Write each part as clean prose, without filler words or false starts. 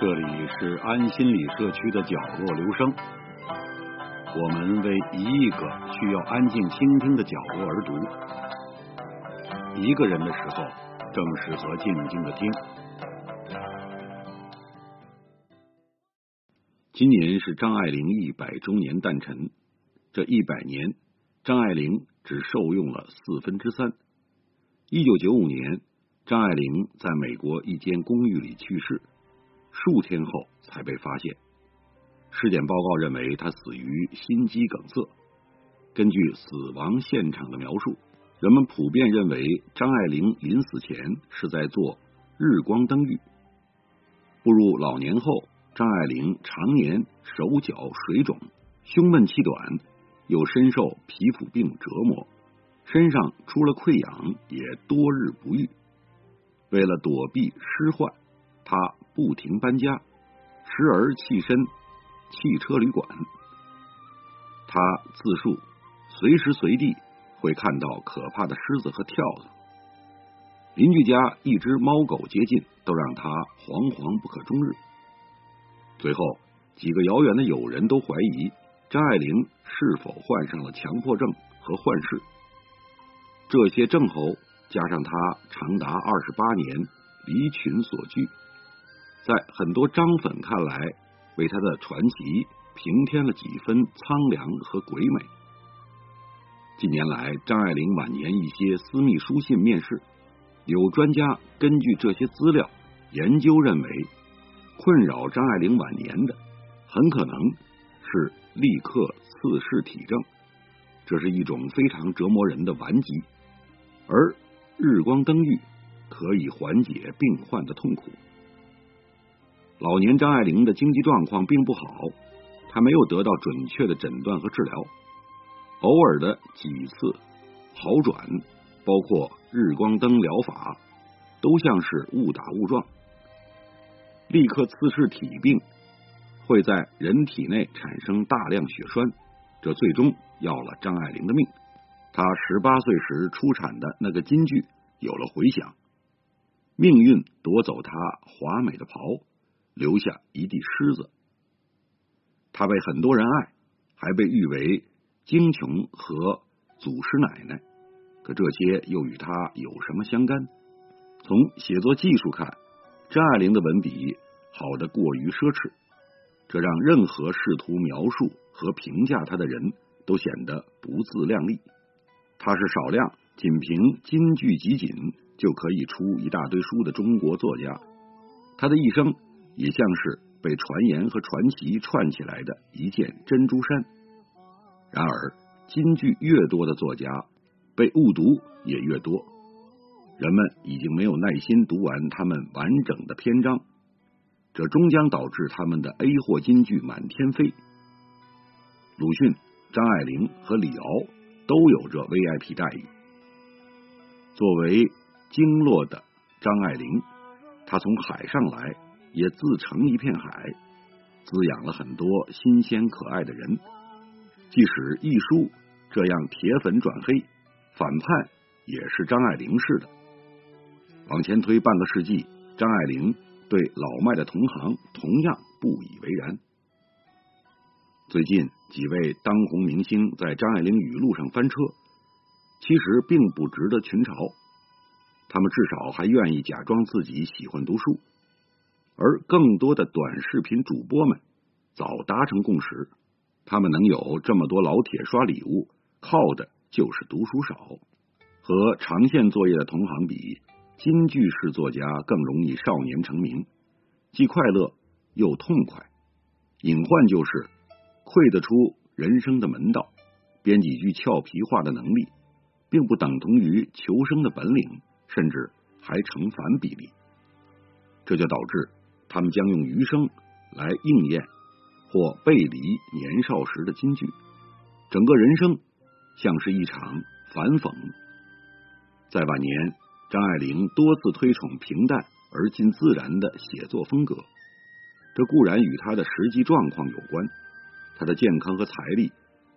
这里是安心里社区的角落留声，我们为1亿个需要安静倾听的角落而读。一个人的时候，更适合静静的听。今年是张爱玲100周年诞辰，这100年，张爱玲只受用了3/4。1995年，张爱玲在美国一间公寓里去世。数天后才被发现，尸检报告认为他死于心肌梗塞。根据死亡现场的描述，人们普遍认为张爱玲临死前是在做日光灯浴。步入老年后，张爱玲常年手脚水肿，胸闷气短，又深受皮肤病折磨，身上除了溃疡也多日不愈。为了躲避尸患，他不停搬家，时而弃身汽车旅馆。他自述随时随地会看到可怕的狮子和跳蚤，邻居家一只猫狗接近都让他惶惶不可终日。最后几个遥远的友人都怀疑张爱玲是否患上了强迫症和幻视，这些症候加上他长达28年离群所居，在很多张粉看来，为他的传奇平添了几分苍凉和鬼美。近年来，张爱玲晚年一些私密书信面世，有专家根据这些资料研究认为，困扰张爱玲晚年的很可能是立克次氏体症，这是一种非常折磨人的顽疾，而日光灯浴可以缓解病患的痛苦。老年张爱玲的经济状况并不好，她没有得到准确的诊断和治疗，偶尔的几次好转，包括日光灯疗法，都像是误打误撞。立克次氏体病会在人体内产生大量血栓，这最终要了张爱玲的命。她18岁时出产的那个金句有了回响，命运夺走她华美的袍，留下一地虱子。他被很多人爱，还被誉为京琼和祖师奶奶，可这些又与他有什么相干？从写作技术看，张爱玲的文笔好得过于奢侈，这让任何试图描述和评价他的人都显得不自量力。他是少量仅凭金句集锦就可以出一大堆书的中国作家，他的一生也像是被传言和传奇串起来的一件珍珠衫。然而，金句越多的作家，被误读也越多。人们已经没有耐心读完他们完整的篇章，这终将导致他们的 A 货金句满天飞。鲁迅、张爱玲和李敖都有这 VIP 待遇。作为经络的张爱玲，她从海上来，也自成一片海，滋养了很多新鲜可爱的人。即使一书这样铁粉转黑，反叛也是张爱玲式的。往前推半个世纪，张爱玲对老迈的同行同样不以为然。最近几位当红明星在张爱玲语录上翻车，其实并不值得群嘲，他们至少还愿意假装自己喜欢读书。而更多的短视频主播们早达成共识，他们能有这么多老铁刷礼物，靠的就是读书少。和长线作业的同行比，金句式作家更容易少年成名，既快乐又痛快。隐患就是窥得出人生的门道，编几句俏皮话的能力并不等同于求生的本领，甚至还成反比例。这就导致他们将用余生来应验或背离年少时的金句，整个人生像是一场反讽。在晚年，张爱玲多次推崇平淡而近自然的写作风格，这固然与她的实际状况有关，她的健康和财力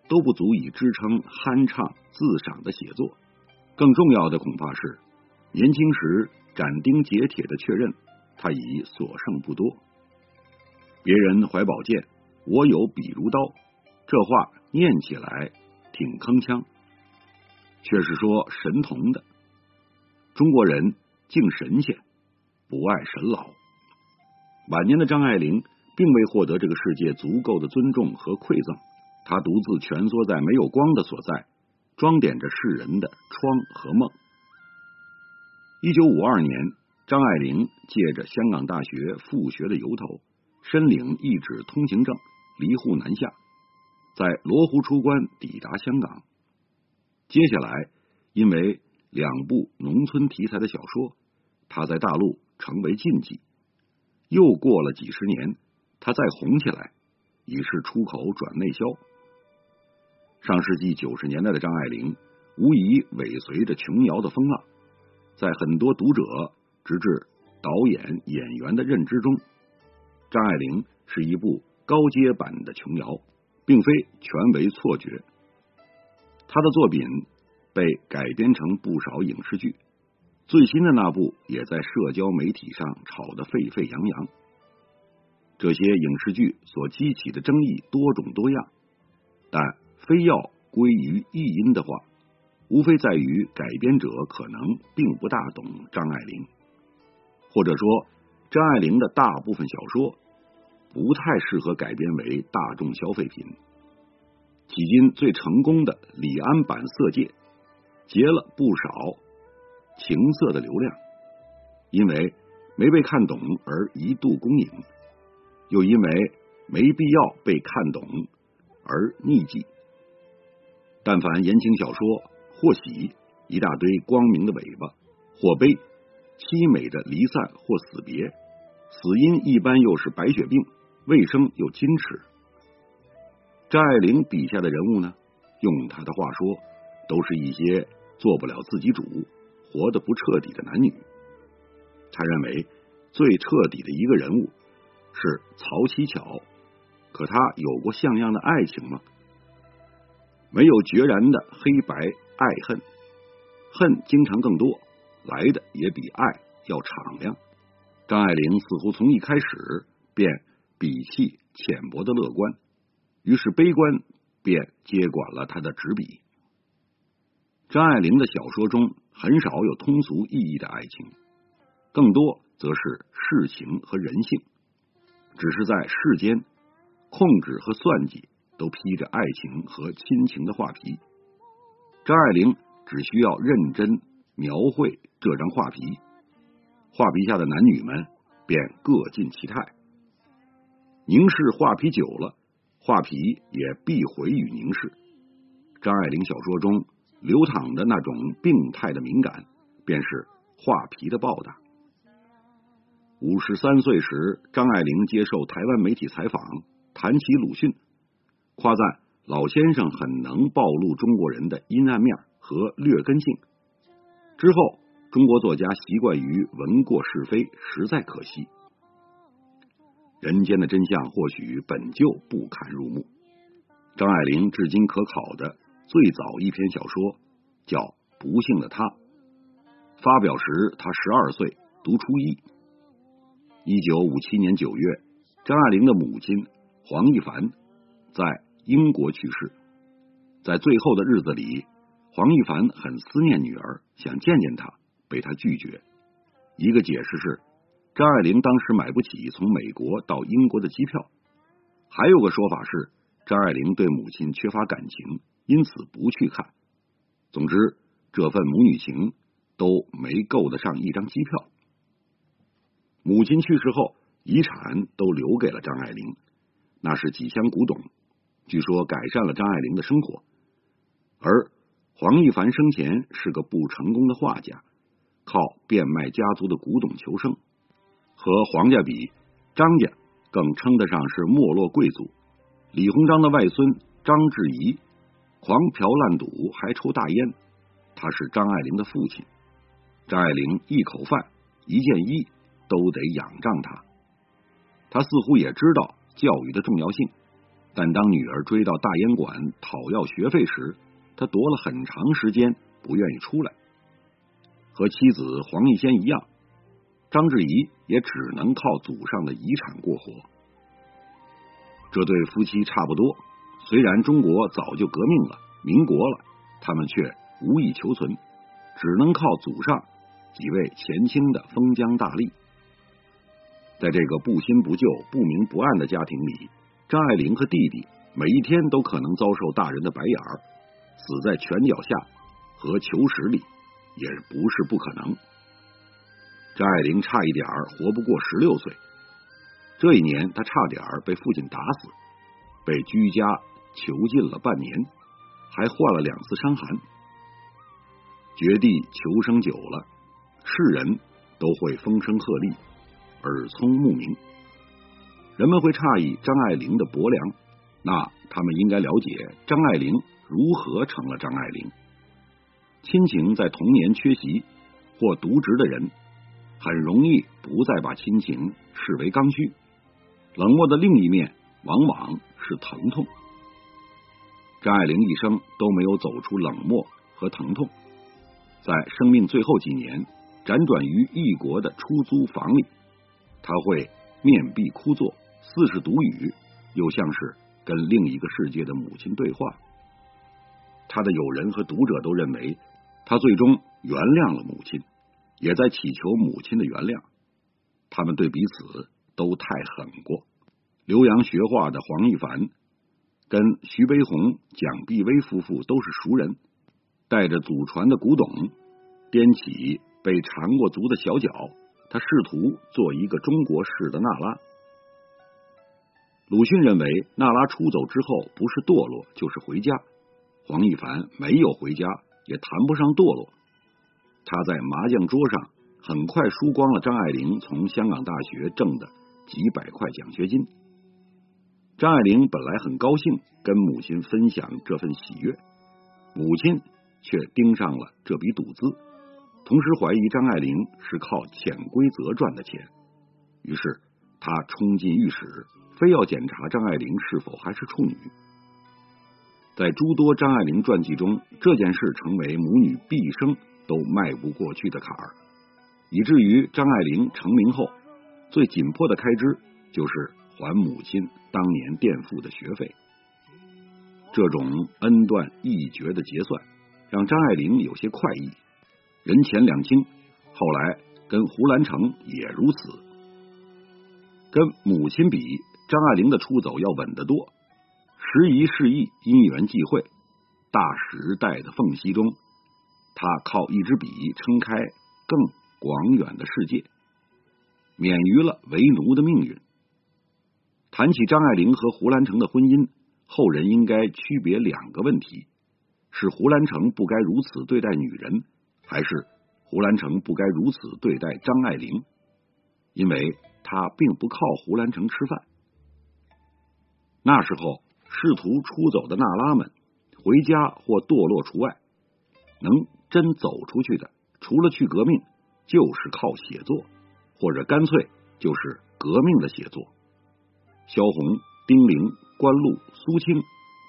都不足以支撑酣畅自赏的写作。更重要的恐怕是年轻时斩钉截铁的确认他已所剩不多，别人怀宝剑，我有比如刀。这话念起来挺铿锵，却是说神童的。中国人敬神仙，不爱神老。晚年的张爱玲并未获得这个世界足够的尊重和馈赠，她独自蜷缩在没有光的所在，装点着世人的窗和梦。1952年，张爱玲借着香港大学复学的由头，申领一纸通行证，离沪南下，在罗湖出关抵达香港。接下来，因为2部农村题材的小说，她在大陆成为禁忌。又过了几十年，她再红起来，已是出口转内销。上世纪90年代的张爱玲，无疑尾随着琼瑶的风浪，在很多读者直至导演、演员的认知中，张爱玲是一部高阶版的琼瑶，并非全为错觉。她的作品被改编成不少影视剧，最新的那部也在社交媒体上炒得沸沸扬扬。这些影视剧所激起的争议多种多样，但非要归于一因的话，无非在于改编者可能并不大懂张爱玲，或者说张爱玲的大部分小说不太适合改编为大众消费品。迄今最成功的李安版《色戒》结了不少情色的流量，因为没被看懂而一度公映，又因为没必要被看懂而逆迹。但凡言情小说，或喜一大堆光明的尾巴，或悲凄美的离散或死别，死因一般又是白血病，卫生又矜持。张爱玲笔下的人物呢，用她的话说，都是一些做不了自己主、活得不彻底的男女。她认为最彻底的一个人物是曹七巧，可她有过像样的爱情吗？没有决然的黑白爱恨，恨经常更多，来的也比爱要敞亮。张爱玲似乎从一开始便鄙弃浅薄的乐观，于是悲观便接管了她的执笔。张爱玲的小说中很少有通俗意义的爱情，更多则是世情和人性，只是在世间控制和算计都披着爱情和亲情的画皮。张爱玲只需要认真描绘这张画皮，画皮下的男女们便各尽其态。凝视画皮久了，画皮也必回与凝视。张爱玲小说中流淌的那种病态的敏感，便是画皮的报答。53岁时，张爱玲接受台湾媒体采访，谈起鲁迅，夸赞老先生很能暴露中国人的阴暗面和劣根性。之后，中国作家习惯于闻过是非，实在可惜。人间的真相或许本就不堪入目。张爱玲至今可考的最早一篇小说叫《不幸的她》，发表时她12岁，读初一。1957年9月，张爱玲的母亲黄一凡在英国去世。在最后的日子里，黄一凡很思念女儿，想见见她，被她拒绝。一个解释是张爱玲当时买不起从美国到英国的机票，还有个说法是张爱玲对母亲缺乏感情，因此不去看。总之，这份母女情都没够得上一张机票。母亲去世后，遗产都留给了张爱玲，那是几箱古董，据说改善了张爱玲的生活。而黄一凡生前是个不成功的画家，靠变卖家族的古董求生。和黄家比，张家更称得上是没落贵族。李鸿章的外孙张志仪狂嫖滥赌，还抽大烟，他是张爱玲的父亲。张爱玲一口饭一件衣都得仰仗他。他似乎也知道教育的重要性，但当女儿追到大烟馆讨要学费时，他躲了很长时间不愿意出来。和妻子黄逸仙一样，张志仪也只能靠祖上的遗产过活。这对夫妻差不多，虽然中国早就革命了、民国了，他们却无以求存，只能靠祖上几位前清的封疆大吏。在这个不新不旧、不明不暗的家庭里，张爱玲和弟弟每一天都可能遭受大人的白眼儿，死在拳脚下和球石里也不是不可能。张爱玲差一点活不过16岁，这一年她差点被父亲打死，被居家囚禁了半年，还患了2次伤寒。掘地求生久了，世人都会风声鹤唳、耳聪目明，人们会诧异张爱玲的薄凉，那他们应该了解张爱玲如何成了张爱玲。亲情在童年缺席或渎职的人，很容易不再把亲情视为刚需，冷漠的另一面往往是疼痛。张爱玲一生都没有走出冷漠和疼痛，在生命最后几年辗转于异国的出租房里，她会面壁枯坐，似是独语，又像是跟另一个世界的母亲对话。她的友人和读者都认为她最终原谅了母亲，也在祈求母亲的原谅，他们对彼此都太狠过。留洋学画的黄一凡跟徐悲鸿、蒋碧薇夫妇都是熟人，带着祖传的古董，踮起被缠过足的小脚，他试图做一个中国式的娜拉。鲁迅认为娜拉出走之后不是堕落就是回家，黄一凡没有回家，也谈不上堕落。他在麻将桌上很快输光了张爱玲从香港大学挣的几百块奖学金。张爱玲本来很高兴跟母亲分享这份喜悦，母亲却盯上了这笔赌资，同时怀疑张爱玲是靠潜规则赚的钱。于是他冲进浴室，非要检查张爱玲是否还是处女。在诸多张爱玲传记中，这件事成为母女毕生都迈不过去的坎儿，以至于张爱玲成名后最紧迫的开支就是还母亲当年垫付的学费。这种恩断义绝的结算让张爱玲有些快意，人前两清，后来跟胡兰成也如此。跟母亲比，张爱玲的出走要稳得多，时移世易，因缘际会，大时代的缝隙中，他靠一支笔撑开更广远的世界，免于了为奴的命运。谈起张爱玲和胡兰成的婚姻，后人应该区别2个问题：是胡兰成不该如此对待女人，还是胡兰成不该如此对待张爱玲？因为他并不靠胡兰成吃饭。那时候，试图出走的娜拉们，回家或堕落除外，能真走出去的，除了去革命，就是靠写作，或者干脆就是革命的写作。萧红、丁玲、关露、苏青，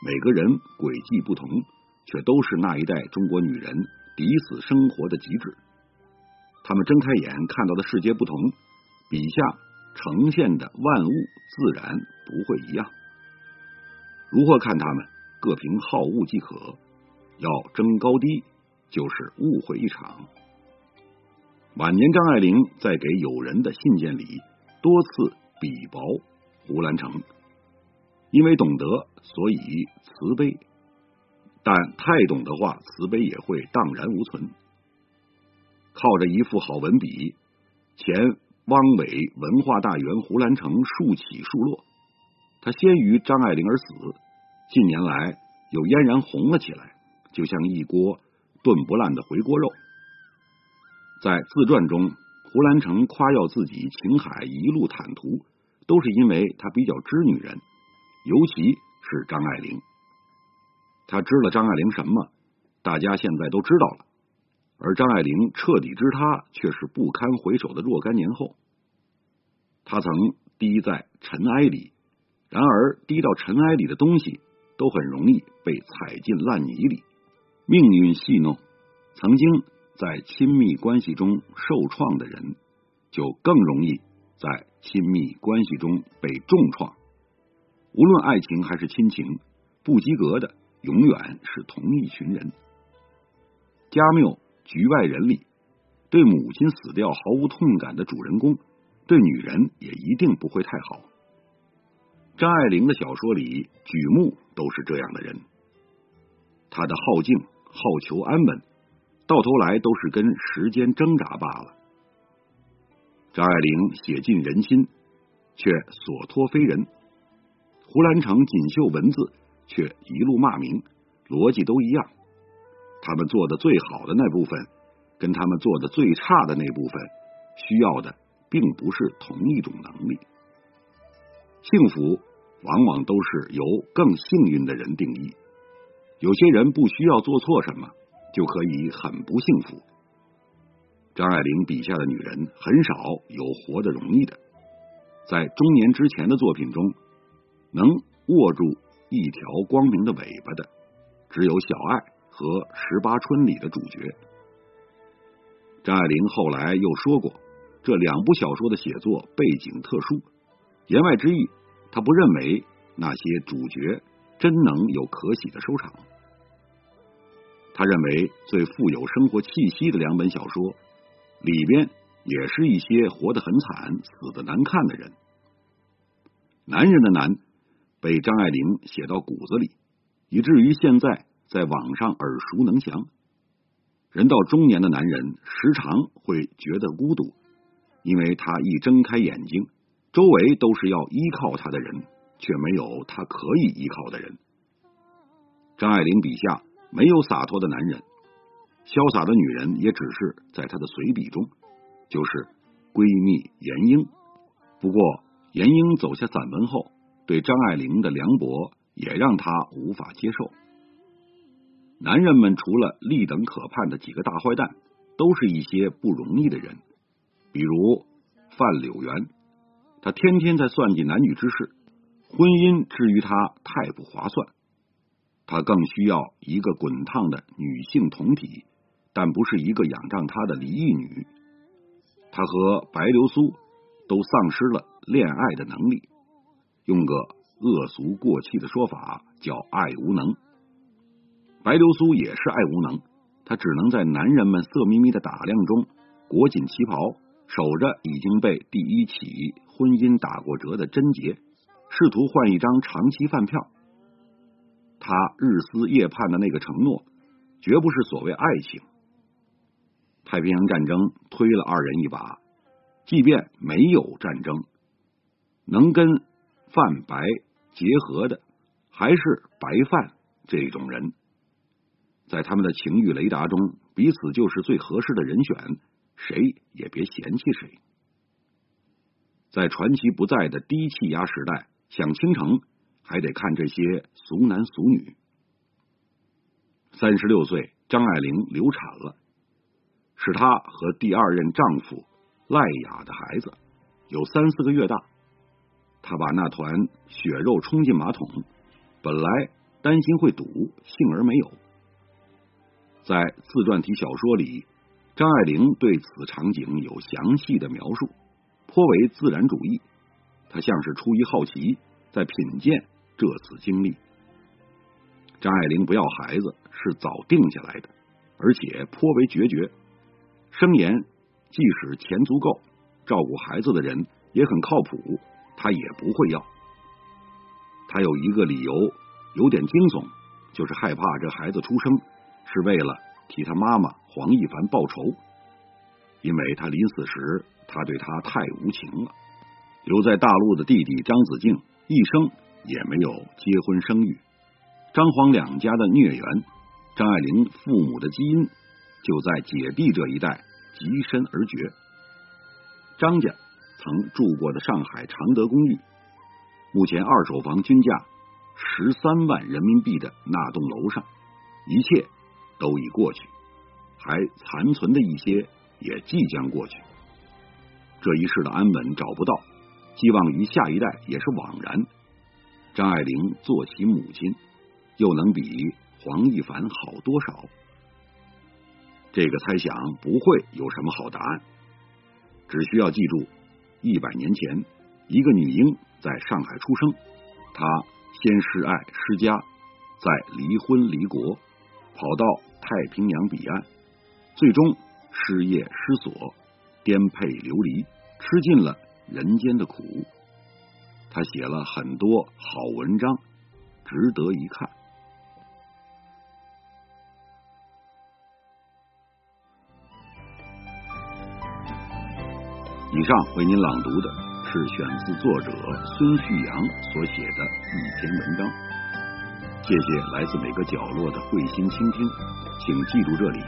每个人轨迹不同，却都是那一代中国女人抵死生活的极致。她们睁开眼看到的世界不同，笔下呈现的万物自然不会一样。如何看她们，各凭好恶即可，要争高低就是误会一场。晚年张爱玲在给友人的信件里多次鄙薄胡兰成，因为懂得所以慈悲，但太懂的话，慈悲也会荡然无存。靠着一副好文笔，前汪伪文化大员胡兰成树起树落，他先于张爱玲而死，近年来又嫣然红了起来，就像一锅炖不烂的回锅肉。在自传中，胡兰成夸耀自己情海一路坦途，都是因为他比较知女人，尤其是张爱玲。他知了张爱玲什么，大家现在都知道了，而张爱玲彻底知他却是不堪回首的若干年后。他曾低在尘埃里，然而低到尘埃里的东西都很容易被踩进烂泥里，命运戏弄，曾经在亲密关系中受创的人，就更容易在亲密关系中被重创。无论爱情还是亲情，不及格的永远是同一群人。加缪《局外人》里，对母亲死掉毫无痛感的主人公，对女人也一定不会太好。张爱玲的小说里，举目都是这样的人。他的好静、好求安稳，到头来都是跟时间挣扎罢了。张爱玲写尽人心，却所托非人；胡兰成锦绣文字，却一路骂名，逻辑都一样。他们做的最好的那部分，跟他们做的最差的那部分，需要的并不是同一种能力。幸福往往都是由更幸运的人定义。有些人不需要做错什么，就可以很不幸福。张爱玲笔下的女人很少有活得容易的，在中年之前的作品中，能握住一条光明的尾巴的，只有小爱和《18春》里的主角。张爱玲后来又说过，这两部小说的写作背景特殊，言外之意，她不认为那些主角真能有可喜的收场。他认为最富有生活气息的两本小说里边，也是一些活得很惨、死得难看的人。男人的难被张爱玲写到骨子里，以至于现在在网上耳熟能详。人到中年的男人时常会觉得孤独，因为他一睁开眼睛，周围都是要依靠他的人，却没有他可以依靠的人。张爱玲笔下没有洒脱的男人，潇洒的女人也只是在她的随笔中，就是闺蜜闫英。不过闫英走下散文后，对张爱玲的凉薄也让她无法接受。男人们除了立等可盼的几个大坏蛋，都是一些不容易的人，比如范柳原，他天天在算计男女之事，婚姻之于他太不划算。他更需要一个滚烫的女性同体，但不是一个仰仗他的离异女。他和白流苏都丧失了恋爱的能力，用个恶俗过气的说法叫爱无能。白流苏也是爱无能，她只能在男人们色眯眯的打量中裹紧旗袍，守着已经被第一起婚姻打过折的贞洁，试图换一张长期饭票。他日思夜盼的那个承诺，绝不是所谓爱情。太平洋战争推了二人一把，即便没有战争，能跟范白结合的还是白范这种人，在他们的情欲雷达中，彼此就是最合适的人选，谁也别嫌弃谁。在传奇不在的低气压时代，想倾城还得看这些俗男俗女。36岁，张爱玲流产了，是她和第二任丈夫赖雅的孩子，有3、4个月大。她把那团血肉冲进马桶，本来担心会堵，幸而没有。在自传体小说里，张爱玲对此场景有详细的描述，颇为自然主义。她像是出于好奇，在品鉴这次经历。张爱玲不要孩子是早定下来的，而且颇为决绝，声言即使钱足够，照顾孩子的人也很靠谱，她也不会要。她有一个理由有点惊悚，就是害怕这孩子出生是为了替她妈妈黄亦凡报仇，因为她临死时她对她太无情了。留在大陆的弟弟张子静一生也没有结婚生育，张黄两家的孽缘，张爱玲父母的基因就在姐弟这一代极深而绝。张家曾住过的上海常德公寓，目前二手房均价13万人民币的那栋楼上，一切都已过去，还残存的一些也即将过去。这一世的安稳找不到，寄望于下一代也是枉然。张爱玲做其母亲，又能比黄亦凡好多少？这个猜想不会有什么好答案，只需要记住，100年前，一个女婴在上海出生，他先示爱施家，再离婚离国，跑到太平洋彼岸，最终失业失所，颠沛流离，吃尽了人间的苦。他写了很多好文章，值得一看。以上为您朗读的是选自作者孙旭阳所写的一篇文章。谢谢来自每个角落的慧心倾听，请记住这里，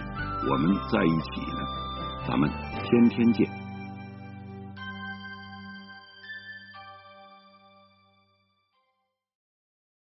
我们在一起呢，咱们天天见。